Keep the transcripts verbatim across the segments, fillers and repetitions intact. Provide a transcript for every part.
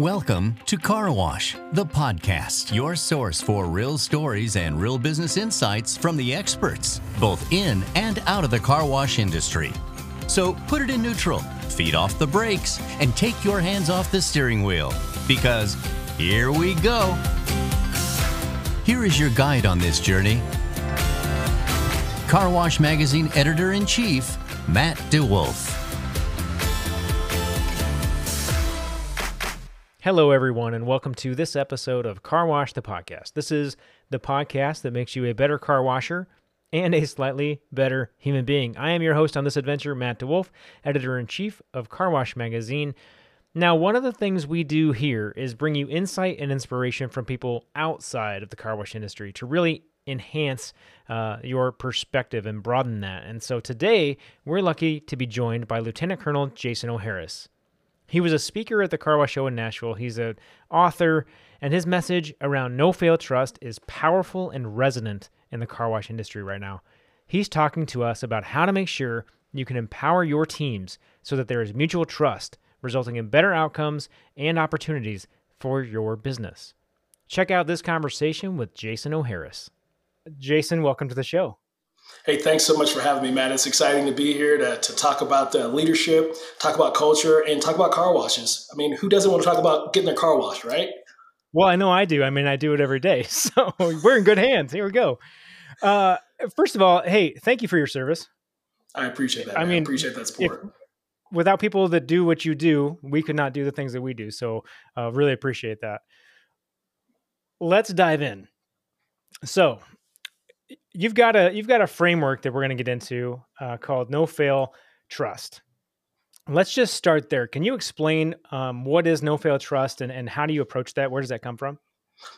Welcome to Car Wash, the podcast, your source for real stories and real business insights from the experts, both in and out of the car wash industry. So put it in neutral, feet off the brakes, and take your hands off the steering wheel, because here we go. Here is your guide on this journey, Car Wash Magazine Editor-in-Chief, Matt DeWolf. Hello, everyone, and welcome to this episode of Car Wash the Podcast. This is the podcast that makes you a better car washer and a slightly better human being. I am your host on this adventure, Matt DeWolf, Editor-in-Chief of Car Wash Magazine. Now, one of the things we do here is bring you insight and inspiration from people outside of the car wash industry to really enhance uh, your perspective and broaden that. And so today, we're lucky to be joined by Lieutenant Colonel Jason O'Harris. He was a speaker at the Car Wash Show in Nashville. He's an author, and his message around no-fail trust is powerful and resonant in the car wash industry right now. He's talking to us about how to make sure you can empower your teams so that there is mutual trust, resulting in better outcomes and opportunities for your business. Check out this conversation with Jason O'Harris. Jason, welcome to the show. Hey, thanks so much for having me, Matt. It's exciting to be here to, to talk about the leadership, talk about culture, and talk about car washes. I mean, who doesn't want to talk about getting a car wash, right? Well, I know I do. I mean, I do it every day. So we're in good hands. Here we go. Uh, first of all, hey, thank you for your service. I appreciate that. I man. mean, I appreciate that support. If, without people that do what you do, we could not do the things that we do. So uh, really appreciate that. Let's dive in. So You've got a you've got a framework that we're going to get into uh, called No-Fail Trust. Let's just start there. Can you explain um, what is No-Fail Trust and, and how do you approach that? Where does that come from?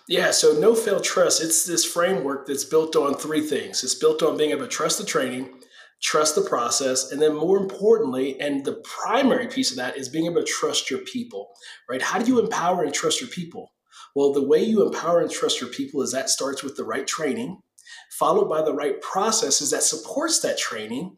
Yeah, so No-Fail Trust, it's this framework that's built on three things. It's built on being able to trust the training, trust the process, and then more importantly, and the primary piece of that is being able to trust your people, right? How do you empower and trust your people? Well, the way you empower and trust your people is that starts with the right training, followed by the right processes that supports that training,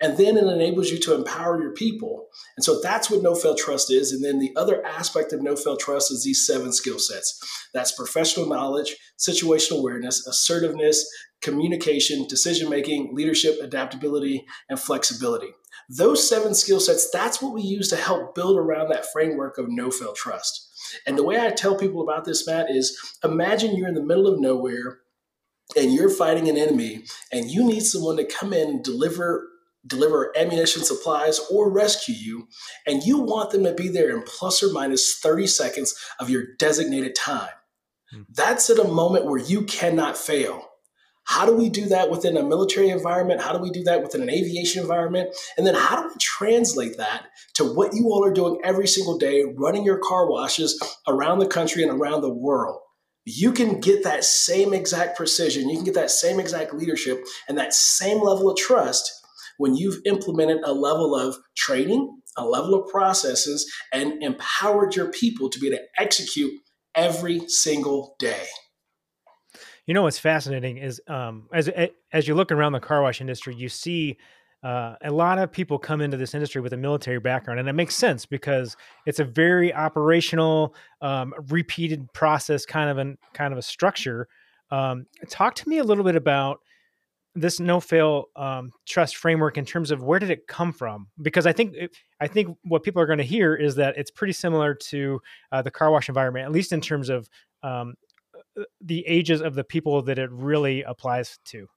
and then it enables you to empower your people. And so that's what No-Fail Trust is. And then the other aspect of No-Fail Trust is these seven skill sets. That's professional knowledge, situational awareness, assertiveness, communication, decision-making, leadership, adaptability, and flexibility. Those seven skill sets, that's what we use to help build around that framework of No-Fail Trust. And the way I tell people about this, Matt, is imagine you're in the middle of nowhere, and you're fighting an enemy, and you need someone to come in and deliver, deliver ammunition supplies or rescue you, and you want them to be there in plus or minus thirty seconds of your designated time. Hmm. That's at a moment where you cannot fail. How do we do that within a military environment? How do we do that within an aviation environment? And then how do we translate that to what you all are doing every single day, running your car washes around the country and around the world? You can get that same exact precision, you can get that same exact leadership and that same level of trust when you've implemented a level of training, a level of processes, and empowered your people to be able to execute every single day. You know, what's fascinating is um, as, as you look around the car wash industry, you see Uh, a lot of people come into this industry with a military background, and it makes sense because it's a very operational, um, repeated process, kind of an kind of a structure. Um, talk to me a little bit about this no-fail um, trust framework in terms of where did it come from? Because I think it, I think what people are going to hear is that it's pretty similar to uh, the car wash environment, at least in terms of um, the ages of the people that it really applies to.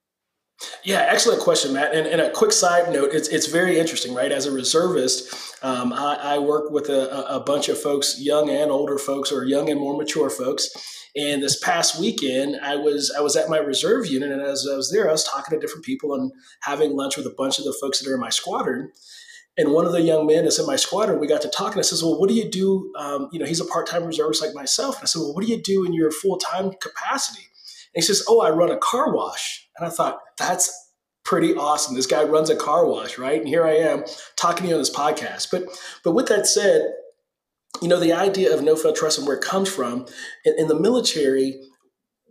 Yeah, excellent question, Matt. And, and a quick side note, it's it's very interesting, right? As a reservist, um, I, I work with a, a bunch of folks, young and older folks, or young and more mature folks. And this past weekend, I was I was at my reserve unit, and as I was there, I was talking to different people and having lunch with a bunch of the folks that are in my squadron. And one of the young men that's in my squadron, we got to talking. I says, well, what do you do? Um, you know, he's a part-time reservist like myself. And I said, well, what do you do in your full-time capacity? And he says, oh, I run a car wash. And I thought, that's pretty awesome. This guy runs a car wash, right? And here I am talking to you on this podcast. But but with that said, you know, the idea of no-fail trust and where it comes from, in, in the military,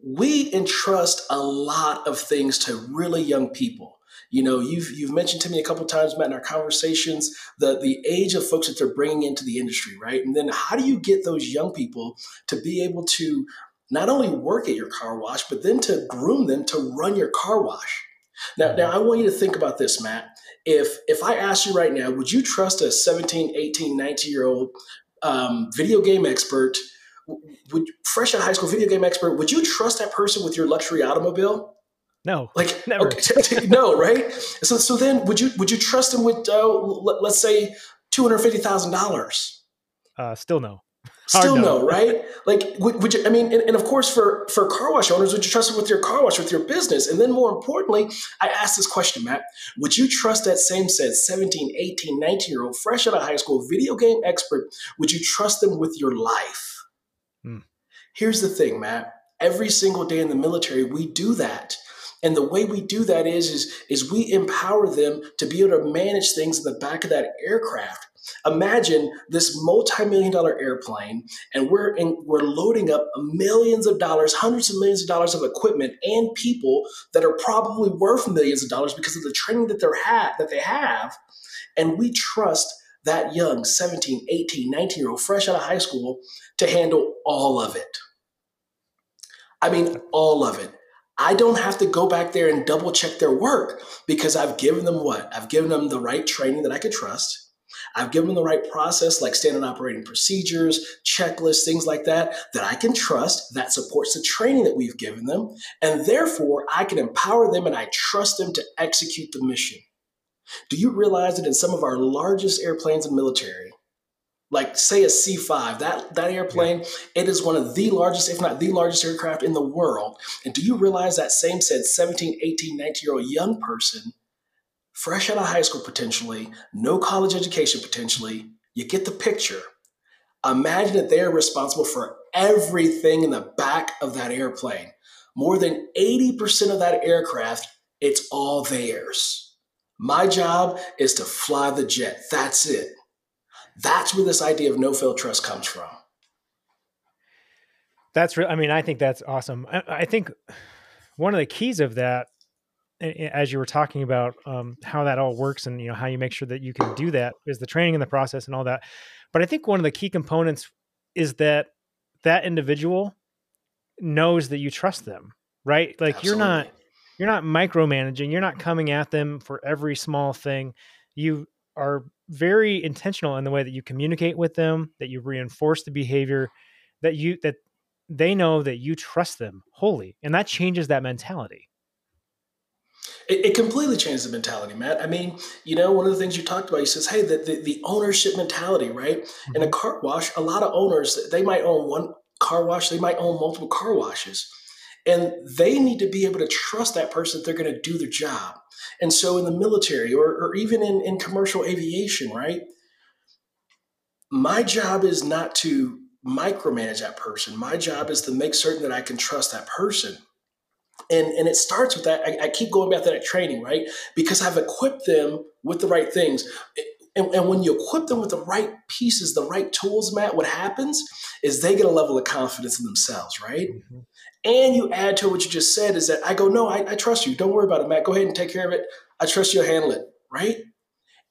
we entrust a lot of things to really young people. You know, you've you've mentioned to me a couple of times, Matt, in our conversations, the the age of folks that they're bringing into the industry, right? And then how do you get those young people to be able to not only work at your car wash, but then to groom them to run your car wash? Now, now I want you to think about this, Matt. If if I asked you right now, would you trust a seventeen, eighteen, nineteen-year-old um, video game expert, would, fresh out of high school video game expert, would you trust that person with your luxury automobile? No, like never. Okay, t- t- no, right? So, so then would you would you trust them with uh, let, let's say two hundred fifty thousand dollars? Uh, still no. Still no. no, right? Like, would, would you, I mean, and, and of course, for, for car wash owners, would you trust them with your car wash, with your business? And then more importantly, I asked this question, Matt, would you trust that same said seventeen, eighteen, nineteen-year-old, fresh out of high school, video game expert, would you trust them with your life? Hmm. Here's the thing, Matt, every single day in the military, we do that. And the way we do that is, is, is we empower them to be able to manage things in the back of that aircraft. Imagine this multi-million dollar airplane, and we're in, we're loading up millions of dollars, hundreds of millions of dollars of equipment and people that are probably worth millions of dollars because of the training that they're ha- that they have. And we trust that young seventeen, eighteen, nineteen-year-old fresh out of high school to handle all of it. I mean, all of it. I don't have to go back there and double check their work because I've given them what? I've given them the right training that I could trust. I've given them the right process, like standard operating procedures, checklists, things like that, that I can trust, that supports the training that we've given them. And therefore, I can empower them and I trust them to execute the mission. Do you realize that in some of our largest airplanes in military, like say a C five, that, that airplane, it is one of the largest, if not the largest aircraft in the world. And do you realize that same said seventeen, eighteen, nineteen-year-old young person, fresh out of high school potentially, no college education potentially, you get the picture. Imagine that they're responsible for everything in the back of that airplane. More than eighty percent of that aircraft, it's all theirs. My job is to fly the jet. That's it. That's where this idea of no-fail trust comes from. That's real. I mean, I think that's awesome. I, I think one of the keys of that, as you were talking about um, how that all works and, you know, how you make sure that you can do that, is the training and the process and all that. But I think one of the key components is that that individual knows that you trust them, right? Like Absolutely. you're not, you're not micromanaging. You're not coming at them for every small thing. You are very intentional in the way that you communicate with them, that you reinforce the behavior, that you, that they know that you trust them wholly. And that changes that mentality. It, it completely changed the mentality, Matt. I mean, you know, one of the things you talked about, you says, hey, the, the, the ownership mentality, right? Mm-hmm. In a car wash, a lot of owners, they might own one car wash, they might own multiple car washes. And they need to be able to trust that person that they're going to do their job. And so in the military or, or even in, in commercial aviation, right? My job is not to micromanage that person. My job is to make certain that I can trust that person. And and it starts with that. I, I keep going back to that training, right? Because I've equipped them with the right things. And, and when you equip them with the right pieces, the right tools, Matt, what happens is they get a level of confidence in themselves, right? Mm-hmm. And you add to what you just said is that I go, no, I, I trust you. Don't worry about it, Matt. Go ahead and take care of it. I trust you'll handle it, right?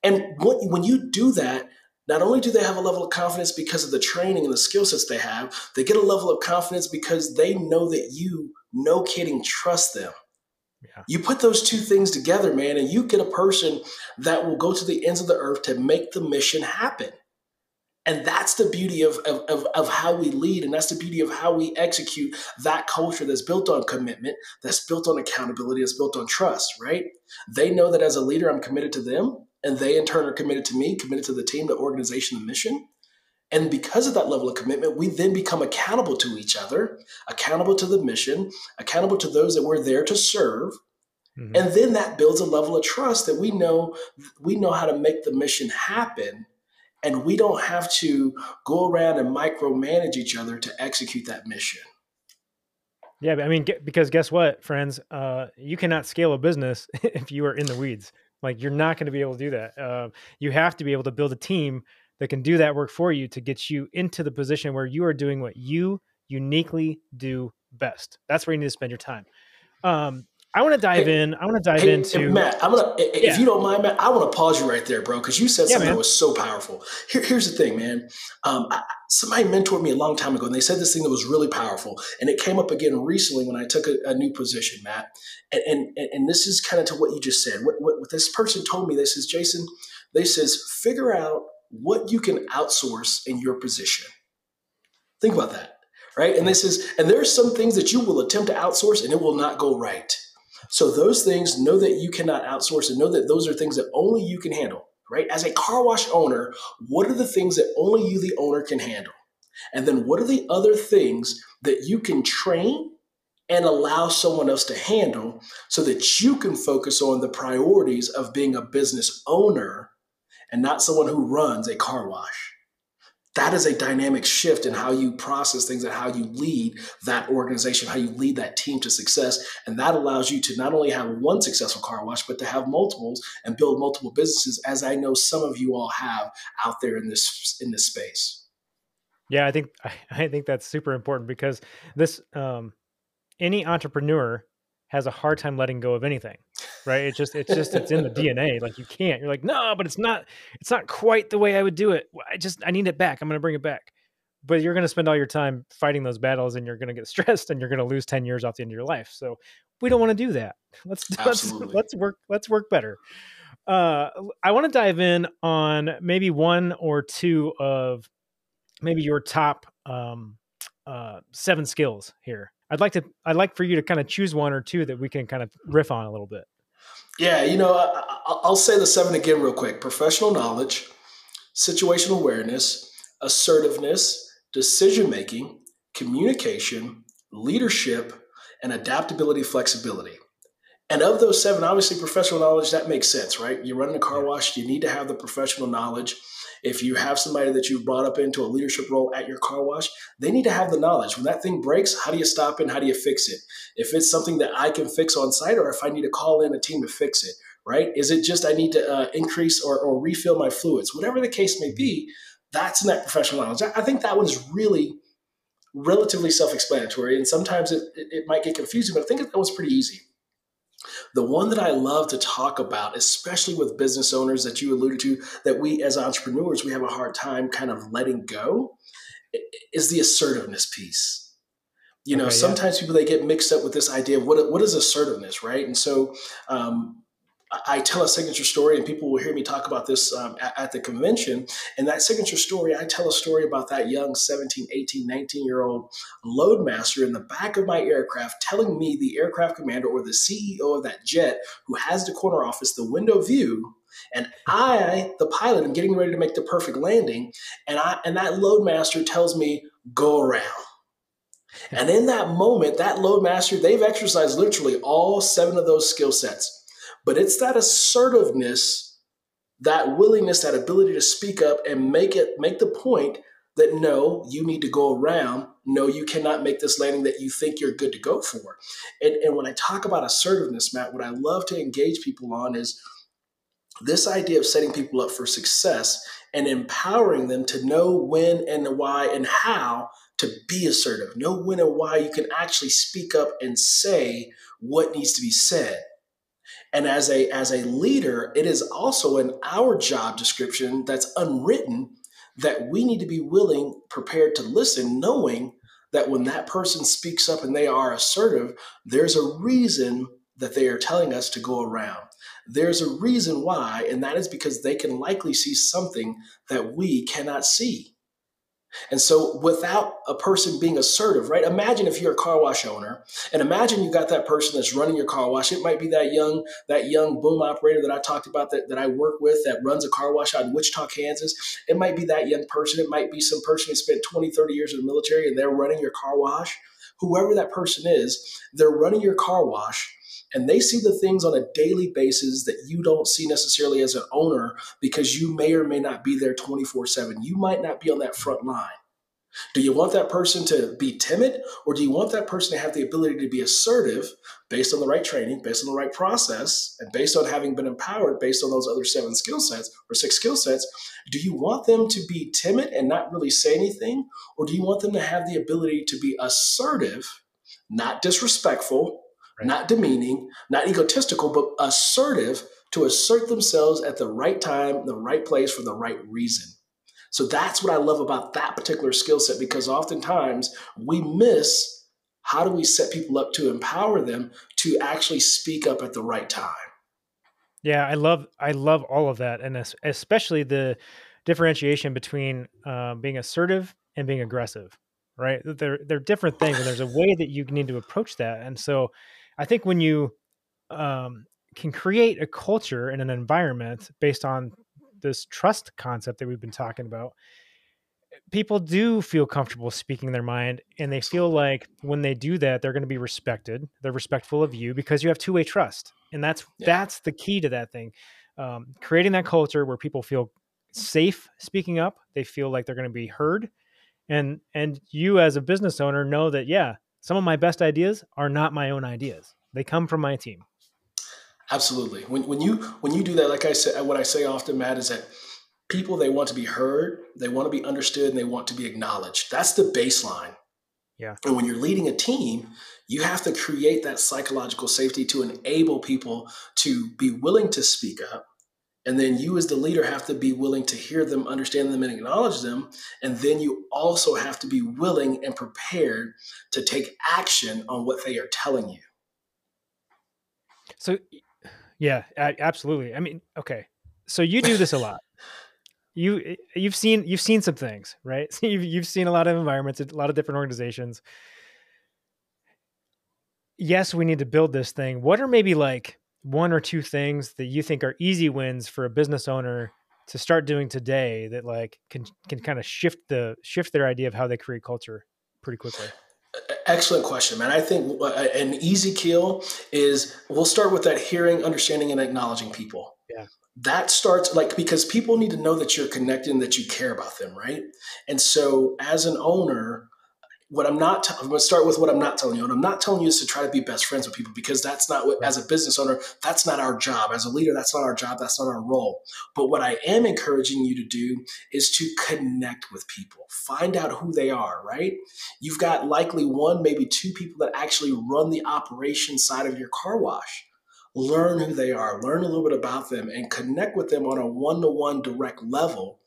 And what, when you do that, not only do they have a level of confidence because of the training and the skill sets they have, they get a level of confidence because they know that you, no kidding, trust them. Yeah. You put those two things together, man, and you get a person that will go to the ends of the earth to make the mission happen. And that's the beauty of, of, of, of how we lead. And that's the beauty of how we execute that culture that's built on commitment, that's built on accountability, that's built on trust, right? They know that as a leader, I'm committed to them. And they in turn are committed to me, committed to the team, the organization, the mission. And because of that level of commitment, we then become accountable to each other, accountable to the mission, accountable to those that we're there to serve. Mm-hmm. And then that builds a level of trust that we know, we know how to make the mission happen. And we don't have to go around and micromanage each other to execute that mission. Yeah, I mean, because guess what, friends? Uh, you cannot scale a business if you are in the weeds. Like, you're not going to be able to do that. Uh, you have to be able to build a team that can do that work for you to get you into the position where you are doing what you uniquely do best. That's where you need to spend your time. Um, I want to dive hey, in. I want to dive hey, into Matt. I'm gonna, if yeah. you don't mind, Matt, I want to pause you right there, bro, because you said something yeah, that was so powerful. Here, here's the thing, man. Um, I, somebody mentored me a long time ago, and they said this thing that was really powerful, and it came up again recently when I took a, a new position, Matt. And and and this is kind of to what you just said. What, what what this person told me, they says, Jason, they says, figure out what you can outsource in your position. Think about that, right? And this is, and there are some things that you will attempt to outsource, and it will not go right. So those things, know that you cannot outsource, and know that those are things that only you can handle, right? As a car wash owner, what are the things that only you, the owner, can handle? And then what are the other things that you can train and allow someone else to handle so that you can focus on the priorities of being a business owner and not someone who runs a car wash? That is a dynamic shift in how you process things and how you lead that organization, how you lead that team to success. And that allows you to not only have one successful car wash, but to have multiples and build multiple businesses, as I know some of you all have out there in this, in this space. Yeah, I think, I think that's super important, because this, um, any entrepreneur has a hard time letting go of anything, right? It's just, it's just, it's in the D N A. Like you can't, you're like, no, but it's not, it's not quite the way I would do it. I just, I need it back. I'm going to bring it back. But you're going to spend all your time fighting those battles, and you're going to get stressed, and you're going to lose ten years off the end of your life. So we don't want to do that. Let's, let's, let's work, let's work better. Uh, I want to dive in on maybe one or two of maybe your top um, uh, seven skills here. I'd like to, I'd like for you to kind of choose one or two that we can kind of riff on a little bit. Yeah. You know, I, I'll say the seven again, real quick: professional knowledge, situational awareness, assertiveness, decision-making, communication, leadership, and adaptability, flexibility. And of those seven, obviously professional knowledge, that makes sense, right? You're running a car wash. You need to have the professional knowledge. If you have somebody that you've brought up into a leadership role at your car wash, they need to have the knowledge. When that thing breaks, how do you stop it? How do you fix it? If it's something that I can fix on site, or if I need to call in a team to fix it, right? Is it just I need to uh, increase or, or refill my fluids? Whatever the case may be, that's in that professional knowledge. I think that one's really relatively self-explanatory, and sometimes it, it might get confusing, but I think that one's pretty easy. The one that I love to talk about, especially with business owners that you alluded to, that we as entrepreneurs, we have a hard time kind of letting go, is the assertiveness piece. You know, okay, sometimes yeah. people, they get mixed up with this idea of what, what is assertiveness, right? And so um, I tell a signature story, and people will hear me talk about this um, at, at the convention. And that signature story, I tell a story about that young seventeen, eighteen, nineteen-year-old loadmaster in the back of my aircraft telling me the aircraft commander or the C E O of that jet, who has the corner office, the window view, and I, the pilot, am getting ready to make the perfect landing. And I and that loadmaster tells me, go around. And in that moment, that loadmaster, they've exercised literally all seven of those skill sets. But it's that assertiveness, that willingness, that ability to speak up and make it make the point that no, you need to go around. No, you cannot make this landing that you think you're good to go for. And, and when I talk about assertiveness, Matt, what I love to engage people on is this idea of setting people up for success and empowering them to know when and why and how to be assertive. Know when and why you can actually speak up and say what needs to be said. And as a as a leader, it is also in our job description that's unwritten that we need to be willing, prepared to listen, knowing that when that person speaks up and they are assertive, there's a reason that they are telling us to go around. There's a reason why, and that is because they can likely see something that we cannot see. And so without a person being assertive, right? Imagine if you're a car wash owner, and imagine you got that person that's running your car wash. It might be that young, that young boom operator that I talked about that, that I work with that runs a car wash out in Wichita, Kansas. It might be that young person. It might be some person who spent twenty, thirty years in the military and they're running your car wash. Whoever that person is, they're running your car wash, and they see the things on a daily basis that you don't see necessarily as an owner, because you may or may not be there twenty-four seven. You might not be on that front line. Do you want that person to be timid, or do you want that person to have the ability to be assertive based on the right training, based on the right process, and based on having been empowered based on those other seven skill sets or six skill sets? Do you want them to be timid and not really say anything, or do you want them to have the ability to be assertive, not disrespectful, right. Not demeaning, not egotistical, but assertive, to assert themselves at the right time, the right place, for the right reason. So that's what I love about that particular skill set, because oftentimes we miss how do we set people up to empower them to actually speak up at the right time. Yeah, I love I love all of that, and especially the differentiation between uh, being assertive and being aggressive, right? They're they're different things, and there's a way that you need to approach that. And so, I think when you um, can create a culture and an environment based on this trust concept that we've been talking about, people do feel comfortable speaking their mind, and they feel like when they do that, they're going to be respected. They're respectful of you because you have two-way trust. And that's, yeah. that's the key to that thing. Um, creating that culture where people feel safe speaking up, they feel like they're going to be heard. And, and you as a business owner know that, yeah, some of my best ideas are not my own ideas. They come from my team. Absolutely. When, when you, when you do that, like I said, what I say often, Matt, is that people, they want to be heard, they want to be understood, and they want to be acknowledged. That's the baseline. Yeah. And when you're leading a team, you have to create that psychological safety to enable people to be willing to speak up. And then you as the leader have to be willing to hear them, understand them, and acknowledge them. And then you also have to be willing and prepared to take action on what they are telling you. So, yeah, absolutely. I mean, okay. So you do this a lot. You you've seen you've seen some things, right? You've you've seen a lot of environments, a lot of different organizations. Yes, we need to build this thing. What are maybe like one or two things that you think are easy wins for a business owner to start doing today that like can can kind of shift the shift their idea of how they create culture pretty quickly? Excellent question, man. I think an easy kill is we'll start with that hearing, understanding, and acknowledging people. Yeah. That starts like, because people need to know that you're connected and that you care about them, right? And so as an owner, what I'm not, t- I'm going to start with what I'm not telling you. What I'm not telling you is to try to be best friends with people, because that's not what, as a business owner, that's not our job. As a leader, that's not our job. That's not our role. But what I am encouraging you to do is to connect with people, find out who they are, right? You've got likely one, maybe two people that actually run the operation side of your car wash. Learn who they are, learn a little bit about them, and connect with them on a one-to-one direct level.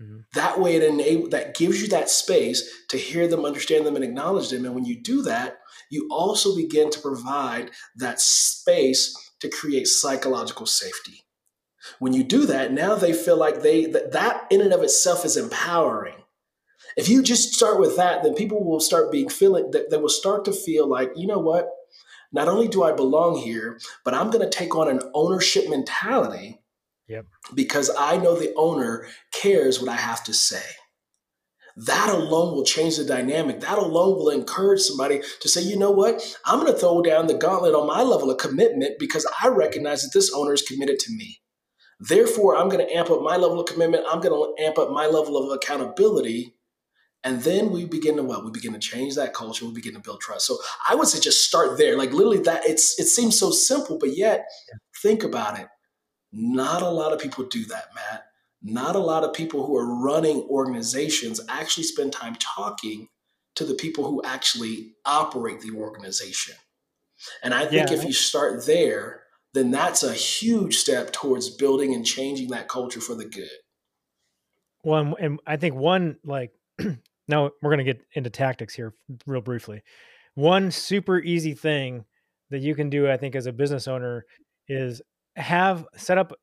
Mm-hmm. That way it enable, that gives you that space to hear them, understand them, and acknowledge them. And when you do that, you also begin to provide that space to create psychological safety. When you do that, now they feel like they, that, that in and of itself is empowering. If you just start with that, then people will start being feeling that they will start to feel like, you know what? Not only do I belong here, but I'm going to take on an ownership mentality. Yep. Because I know the owner cares what I have to say. That alone will change the dynamic. That alone will encourage somebody to say, you know what? I'm going to throw down the gauntlet on my level of commitment because I recognize that this owner is committed to me. Therefore, I'm going to amp up my level of commitment. I'm going to amp up my level of accountability. And then we begin to what? We begin to change that culture. We begin to build trust. So I would say just start there. Like literally that it's, it seems so simple, but yet think about it. Not a lot of people do that, Matt. Not a lot of people who are running organizations actually spend time talking to the people who actually operate the organization. And I think yeah. if you start there, then that's a huge step towards building and changing that culture for the good. Well, and I think one like, now we're going to get into tactics here real briefly. One super easy thing that you can do, I think, as a business owner is have set up,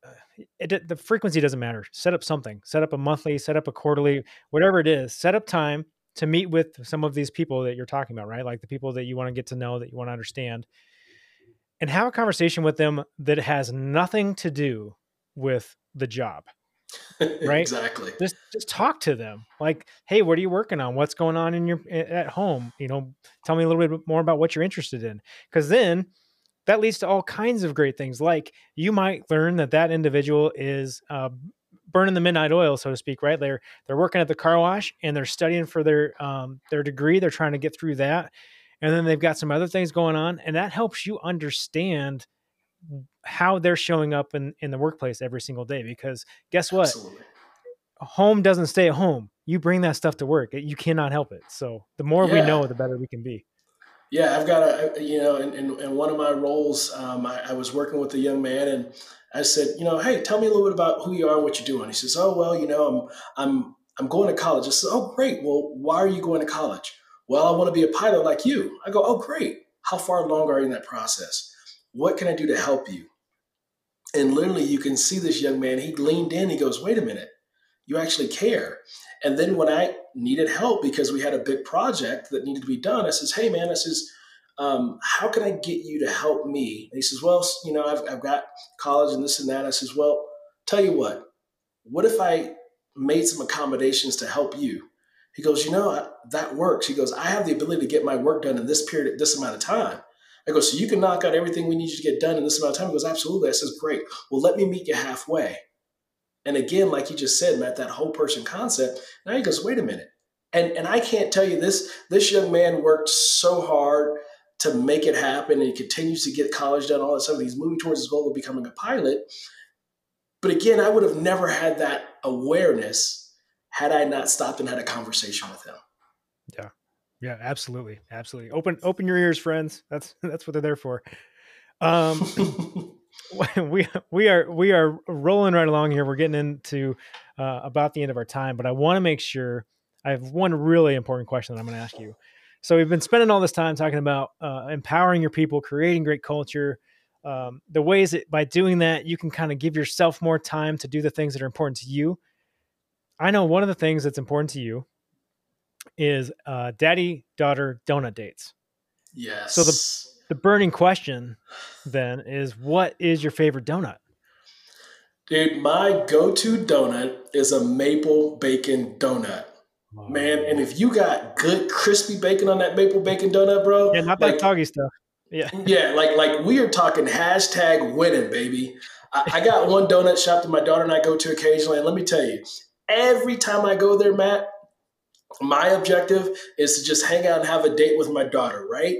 it, the frequency doesn't matter. Set up something, set up a monthly, set up a quarterly, whatever it is, set up time to meet with some of these people that you're talking about, right? Like the people that you want to get to know, that you want to understand, and have a conversation with them that has nothing to do with the job. Right. Exactly. Just just talk to them like, hey, what are you working on? What's going on in your at home? You know, tell me a little bit more about what you're interested in. Because then that leads to all kinds of great things. Like you might learn that that individual is uh, burning the midnight oil, so to speak, right? They're, they're working at the car wash and they're studying for their um, their degree. They're trying to get through that. And then they've got some other things going on. And that helps you understand how they're showing up in, in the workplace every single day, because guess what? Absolutely. Home doesn't stay at home. You bring that stuff to work. You cannot help it. So the more yeah. we know, the better we can be. Yeah, I've got a, you know, in, in, in one of my roles, um, I, I was working with a young man, and I said, you know, hey, tell me a little bit about who you are and what you're doing. He says, oh, well, you know, I'm I'm I'm going to college. I said, oh, great. Well, why are you going to college? Well, I want to be a pilot like you. I go, oh, great. How far along are you in that process? What can I do to help you? And literally, you can see this young man, he leaned in, he goes, wait a minute, you actually care. And then when I needed help, because we had a big project that needed to be done, I says, hey, man, I says, um, how can I get you to help me? And he says, well, you know, I've, I've got college and this and that. I says, well, tell you what, what if I made some accommodations to help you? He goes, you know, that works. He goes, I have the ability to get my work done in this period, this amount of time. I go, so you can knock out everything we need you to get done in this amount of time? He goes, absolutely. I says, great. Well, let me meet you halfway. And again, like you just said, Matt, that whole person concept. Now he goes, wait a minute. And and I can't tell you this, this young man worked so hard to make it happen, and he continues to get college done, all that stuff. He's moving towards his goal of becoming a pilot. But again, I would have never had that awareness had I not stopped and had a conversation with him. Yeah. Yeah, absolutely. Absolutely. Open, open your ears, friends. That's, that's what they're there for. Um, we, we are, we are rolling right along here. We're getting into uh, about the end of our time, but I want to make sure I have one really important question that I'm going to ask you. So we've been spending all this time talking about uh, empowering your people, creating great culture, um, the ways that by doing that, you can kind of give yourself more time to do the things that are important to you. I know one of the things that's important to you is uh, daddy-daughter donut dates. Yes. So the, the burning question then is, what is your favorite donut? Dude, my go-to donut is a maple bacon donut. Oh. Man, and if you got good crispy bacon on that maple bacon donut, bro. Yeah, not like, that soggy stuff. Yeah. Yeah, like like we are talking hashtag winning, baby. I, I got one donut shop that my daughter and I go to occasionally, and let me tell you, every time I go there, Matt, my objective is to just hang out and have a date with my daughter, right?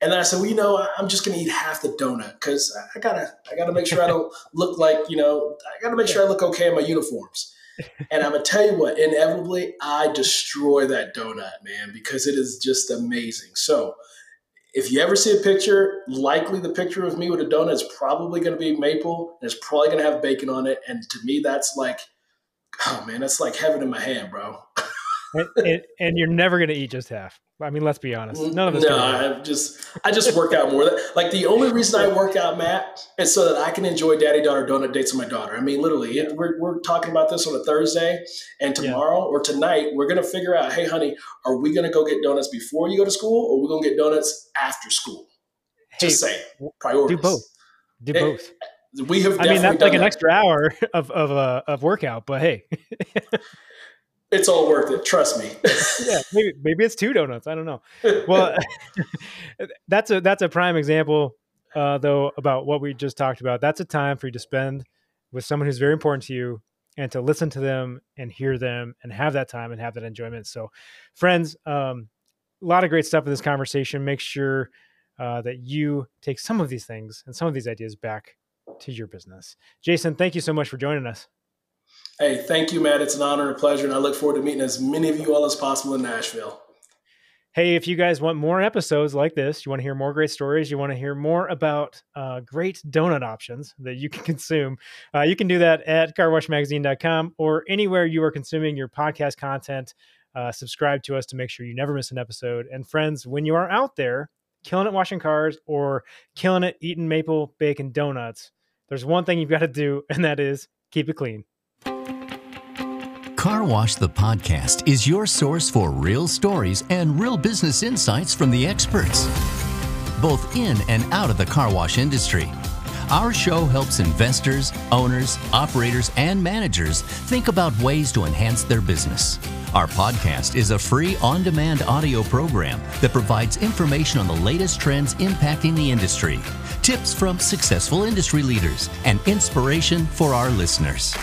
And then I said, well, you know, I'm just going to eat half the donut because I gotta, I gotta make sure I don't look like, you know, I gotta make sure I look okay in my uniforms. And I'm gonna tell you what, inevitably, I destroy that donut, man, because it is just amazing. So, if you ever see a picture, likely the picture of me with a donut is probably going to be maple, and it's probably going to have bacon on it. And to me, that's like, oh man, that's like heaven in my hand, bro. And, and, and you're never going to eat just half. I mean, let's be honest. None of us. No, I just, I just work out more. Like the only reason I work out, Matt, is so that I can enjoy daddy-daughter donut dates with my daughter. I mean, literally, yeah. we're we're talking about this on a Thursday, and tomorrow yeah. or tonight, we're going to figure out, hey, honey, are we going to go get donuts before you go to school, or are we going to get donuts after school? Hey, just saying. Priorities. Do both. Do hey, both. We have definitely I mean, that's done like an that. extra hour of, of, uh, of workout, but hey. It's all worth it. Trust me. yeah, maybe maybe it's two donuts. I don't know. Well, that's a that's a prime example, uh, though, about what we just talked about. That's a time for you to spend with someone who's very important to you, and to listen to them and hear them and have that time and have that enjoyment. So, friends, um, a lot of great stuff in this conversation. Make sure uh, that you take some of these things and some of these ideas back to your business. Jason, thank you so much for joining us. Hey, thank you, Matt. It's an honor and a pleasure, and I look forward to meeting as many of you all as possible in Nashville. Hey, if you guys want more episodes like this, you want to hear more great stories, you want to hear more about uh, great donut options that you can consume, uh, you can do that at car wash magazine dot com or anywhere you are consuming your podcast content. Uh, subscribe to us to make sure you never miss an episode. And friends, when you are out there killing it washing cars or killing it eating maple bacon donuts, there's one thing you've got to do, and that is keep it clean. Car Wash the Podcast is your source for real stories and real business insights from the experts, both in and out of the car wash industry. Our show helps investors, owners, operators, and managers think about ways to enhance their business. Our podcast is a free on-demand audio program that provides information on the latest trends impacting the industry, tips from successful industry leaders, and inspiration for our listeners.